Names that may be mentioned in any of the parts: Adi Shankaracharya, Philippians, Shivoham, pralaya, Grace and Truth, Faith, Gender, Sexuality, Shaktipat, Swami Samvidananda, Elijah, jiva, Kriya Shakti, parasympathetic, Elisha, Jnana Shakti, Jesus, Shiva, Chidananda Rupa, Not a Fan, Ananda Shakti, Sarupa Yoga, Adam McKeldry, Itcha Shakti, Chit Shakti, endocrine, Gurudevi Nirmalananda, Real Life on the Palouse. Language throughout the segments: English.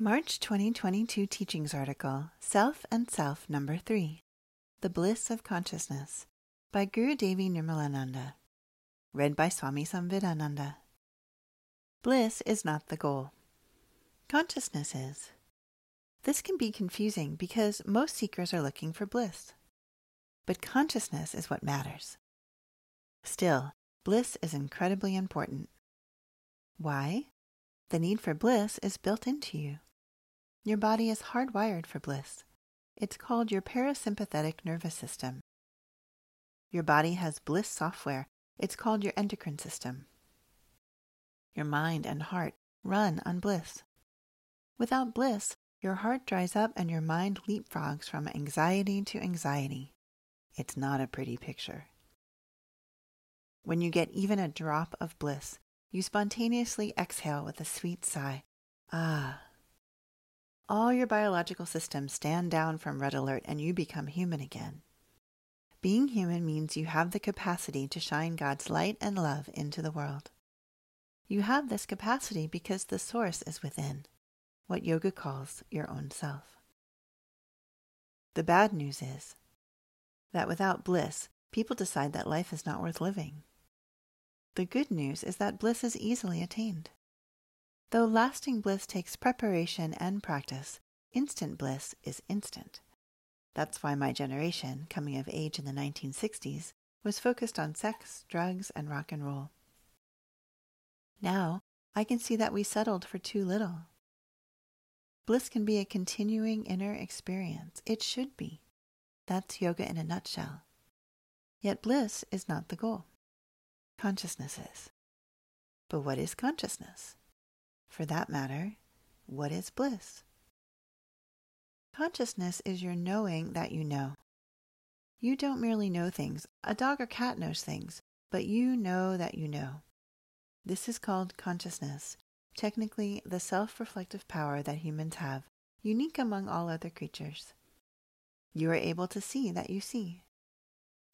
March 2022 Teachings Article, Self and Self Number 3, The Bliss of Consciousness, by Gurudevi Nirmalananda. Read by Swami Samvidananda. Bliss is not the goal. Consciousness is. This can be confusing because most seekers are looking for bliss. But consciousness is what matters. Still, bliss is incredibly important. Why? The need for bliss is built into you. Your body is hardwired for bliss. It's called your parasympathetic nervous system. Your body has bliss software. It's called your endocrine system. Your mind and heart run on bliss. Without bliss, your heart dries up and your mind leapfrogs from anxiety to anxiety. It's not a pretty picture. When you get even a drop of bliss, you spontaneously exhale with a sweet sigh. Ah! All your biological systems stand down from red alert and you become human again. Being human means you have the capacity to shine God's light and love into the world. You have this capacity because the source is within, what yoga calls your own self. The bad news is that without bliss, people decide that life is not worth living. The good news is that bliss is easily attained. Though lasting bliss takes preparation and practice, instant bliss is instant. That's why my generation, coming of age in the 1960s, was focused on sex, drugs, and rock and roll. Now, I can see that we settled for too little. Bliss can be a continuing inner experience. It should be. That's yoga in a nutshell. Yet bliss is not the goal. Consciousness is. But what is consciousness? For that matter, what is bliss? Consciousness is your knowing that you know. You don't merely know things. A dog or cat knows things, but you know that you know. This is called consciousness, technically the self-reflective power that humans have, unique among all other creatures. You are able to see that you see.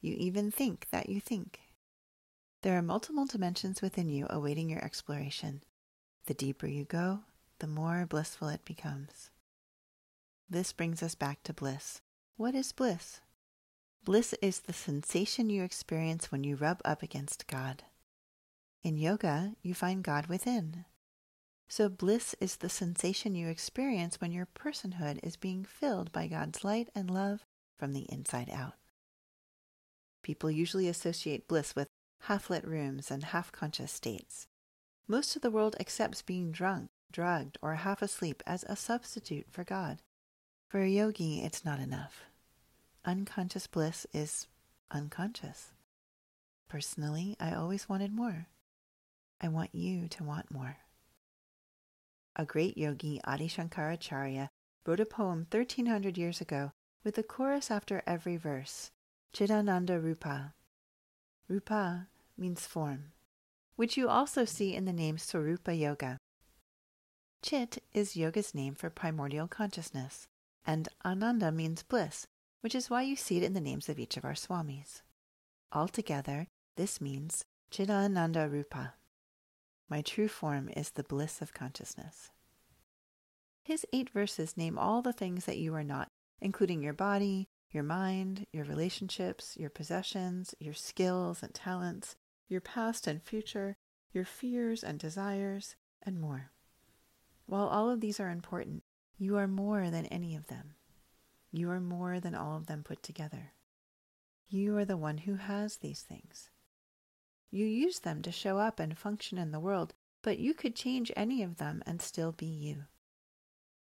You even think that you think. There are multiple dimensions within you awaiting your exploration. The deeper you go, the more blissful it becomes. This brings us back to bliss. What is bliss? Bliss is the sensation you experience when you rub up against God. In yoga, you find God within. So bliss is the sensation you experience when your personhood is being filled by God's light and love from the inside out. People usually associate bliss with half-lit rooms and half-conscious states. Most of the world accepts being drunk, drugged, or half asleep as a substitute for God. For a yogi, it's not enough. Unconscious bliss is unconscious. Personally, I always wanted more. I want you to want more. A great yogi, Adi Shankaracharya, wrote a poem 1,300 years ago with a chorus after every verse, Chidananda Rupa. Rupa means form, which you also see in the name Sarupa Yoga. Chit is yoga's name for primordial consciousness, and Ananda means bliss, which is why you see it in the names of each of our Swamis. Altogether, this means Chidananda Rupa. My true form is the bliss of consciousness. His 8 verses name all the things that you are not, including your body, your mind, your relationships, your possessions, your skills and talents, your past and future, your fears and desires, and more. While all of these are important, you are more than any of them. You are more than all of them put together. You are the one who has these things. You use them to show up and function in the world, but you could change any of them and still be you.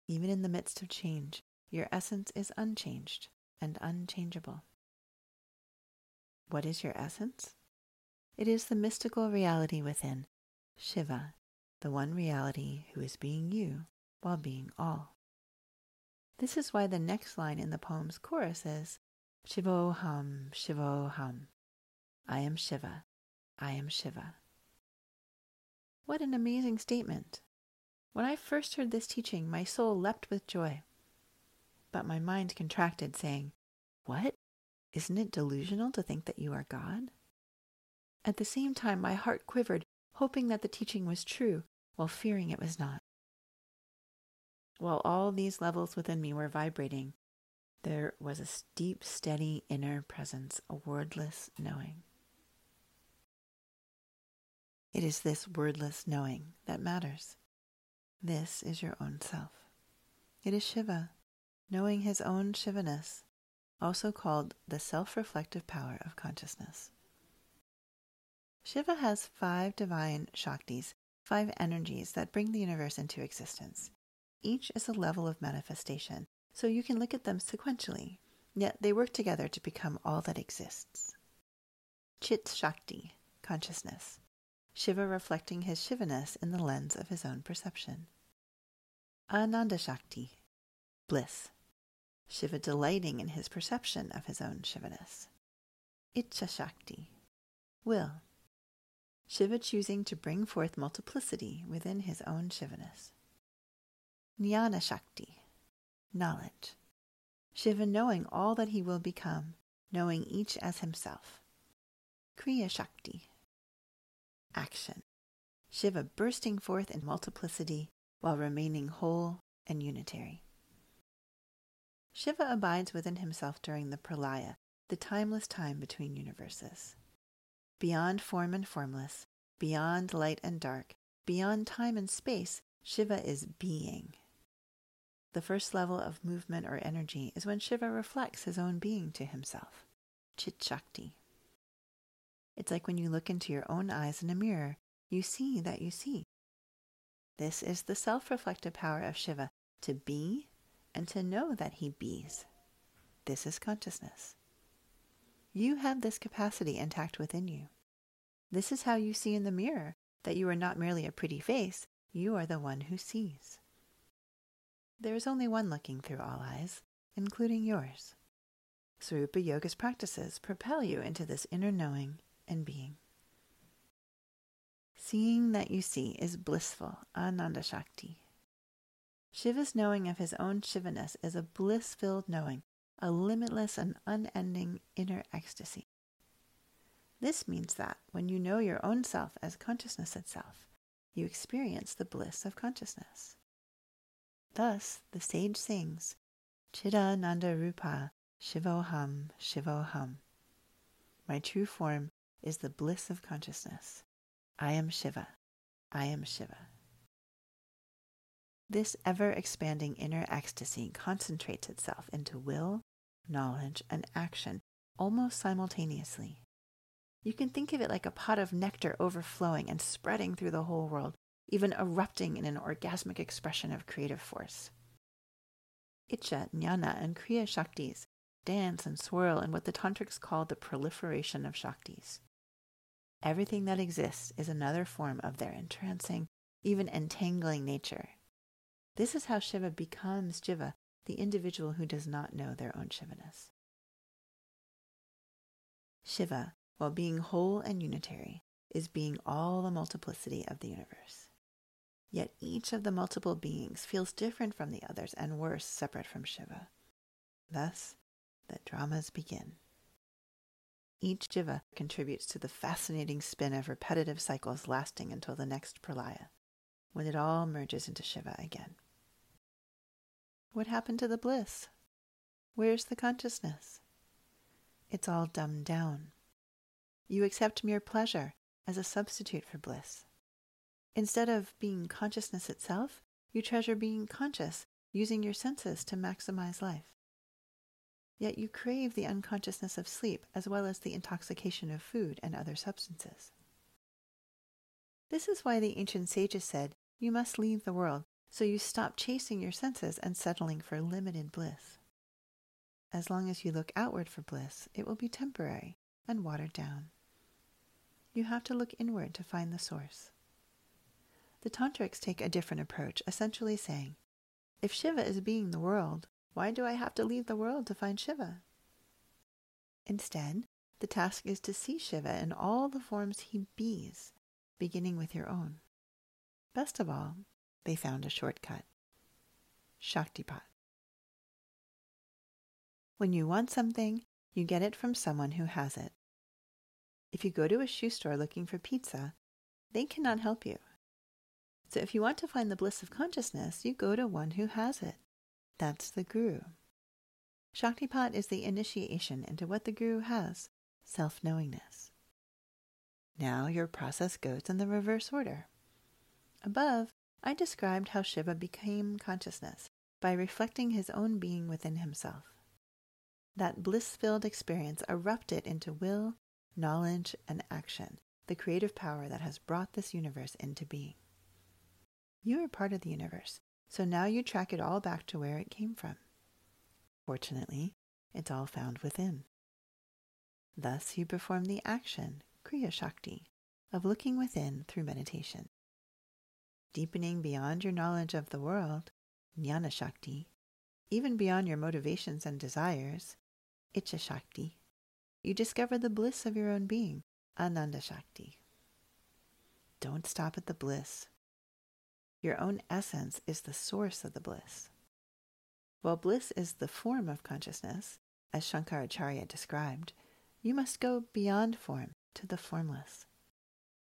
Even in the midst of change, your essence is unchanged and unchangeable. What is your essence? It is the mystical reality within, Shiva, the one reality who is being you while being all. This is why the next line in the poem's chorus is, Shivoham, Shivoham. I am Shiva. I am Shiva. What an amazing statement. When I first heard this teaching, my soul leapt with joy. But my mind contracted, saying, What? Isn't it delusional to think that you are God? At the same time, my heart quivered, hoping that the teaching was true, while fearing it was not. While all these levels within me were vibrating, there was a deep, steady inner presence, a wordless knowing. It is this wordless knowing that matters. This is your own self. It is Shiva, knowing his own Shivaness, also called the self-reflective power of consciousness. Shiva has 5 divine Shaktis, 5 energies that bring the universe into existence. Each is a level of manifestation, so you can look at them sequentially, yet they work together to become all that exists. Chit Shakti, consciousness. Shiva reflecting his Shivaness in the lens of his own perception. Ananda Shakti, bliss. Shiva delighting in his perception of his own Shivaness. Itcha Shakti, will. Shiva choosing to bring forth multiplicity within his own Shivaness. Jnana Shakti, knowledge. Shiva knowing all that he will become, knowing each as himself. Kriya Shakti, action. Shiva bursting forth in multiplicity while remaining whole and unitary. Shiva abides within himself during the pralaya, the timeless time between universes. Beyond form and formless, beyond light and dark, beyond time and space, Shiva is being. The first level of movement or energy is when Shiva reflects his own being to himself, Chit Shakti. It's like when you look into your own eyes in a mirror, you see that you see. This is the self-reflective power of Shiva, to be and to know that he bees. This is consciousness. You have this capacity intact within you. This is how you see in the mirror, that you are not merely a pretty face, you are the one who sees. There is only one looking through all eyes, including yours. Sarupa Yoga's practices propel you into this inner knowing and being. Seeing that you see is blissful, Ananda Shakti. Shiva's knowing of his own Shivaness is a bliss-filled knowing, a limitless and unending inner ecstasy. This means that when you know your own self as consciousness itself, you experience the bliss of consciousness. Thus, the sage sings, Chidananda Rupa, Shivoham, Shivoham. My true form is the bliss of consciousness. I am Shiva. I am Shiva. This ever-expanding inner ecstasy concentrates itself into will, knowledge, and action almost simultaneously. You can think of it like a pot of nectar overflowing and spreading through the whole world, even erupting in an orgasmic expression of creative force. Itcha, Jnana, and Kriya Shaktis dance and swirl in what the tantrics call the proliferation of Shaktis. Everything that exists is another form of their entrancing, even entangling nature. This is how Shiva becomes Jiva, the individual who does not know their own Shivaness. Shiva, while being whole and unitary, is being all the multiplicity of the universe. Yet each of the multiple beings feels different from the others and worse separate from Shiva. Thus, the dramas begin. Each Jiva contributes to the fascinating spin of repetitive cycles lasting until the next pralaya, when it all merges into Shiva again. What happened to the bliss? Where's the consciousness? It's all dumbed down. You accept mere pleasure as a substitute for bliss. Instead of being consciousness itself, you treasure being conscious, using your senses to maximize life. Yet you crave the unconsciousness of sleep as well as the intoxication of food and other substances. This is why the ancient sages said, you must leave the world, so you stop chasing your senses and settling for limited bliss. As long as you look outward for bliss, it will be temporary and watered down. You have to look inward to find the source. The tantrics take a different approach, essentially saying, if Shiva is being the world, why do I have to leave the world to find Shiva? Instead, the task is to see Shiva in all the forms he bees, beginning with your own. Best of all, they found a shortcut. Shaktipat. When you want something, you get it from someone who has it. If you go to a shoe store looking for pizza, they cannot help you. So if you want to find the bliss of consciousness, you go to one who has it. That's the Guru. Shaktipat is the initiation into what the Guru has, self-knowingness. Now your process goes in the reverse order. Above, I described how Shiva became consciousness by reflecting his own being within himself. That bliss-filled experience erupted into will, knowledge, and action, the creative power that has brought this universe into being. You are part of the universe, so now you track it all back to where it came from. Fortunately, it's all found within. Thus you perform the action, Kriya Shakti, of looking within through meditation. Deepening beyond your knowledge of the world, Jnana Shakti, even beyond your motivations and desires, Itcha Shakti, you discover the bliss of your own being, Ananda Shakti. Don't stop at the bliss. Your own essence is the source of the bliss. While bliss is the form of consciousness, as Shankaracharya described, you must go beyond form to the formless.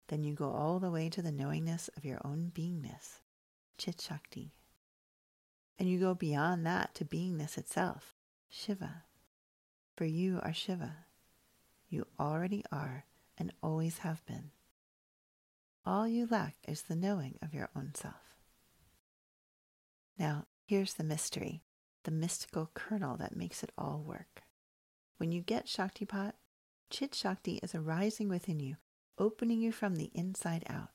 Then you go all the way to the knowingness of your own beingness, Chit Shakti. And you go beyond that to beingness itself, Shiva. For you are Shiva. You already are and always have been. All you lack is the knowing of your own self. Now, here's the mystery, the mystical kernel that makes it all work. When you get Shaktipat, Chit Shakti is arising within you, opening you from the inside out.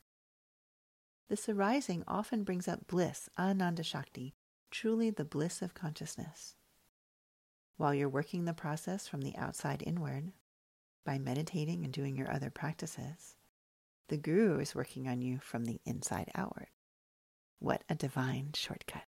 This arising often brings up bliss, Ananda Shakti, truly the bliss of consciousness. While you're working the process from the outside inward, by meditating and doing your other practices, the Guru is working on you from the inside outward. What a divine shortcut.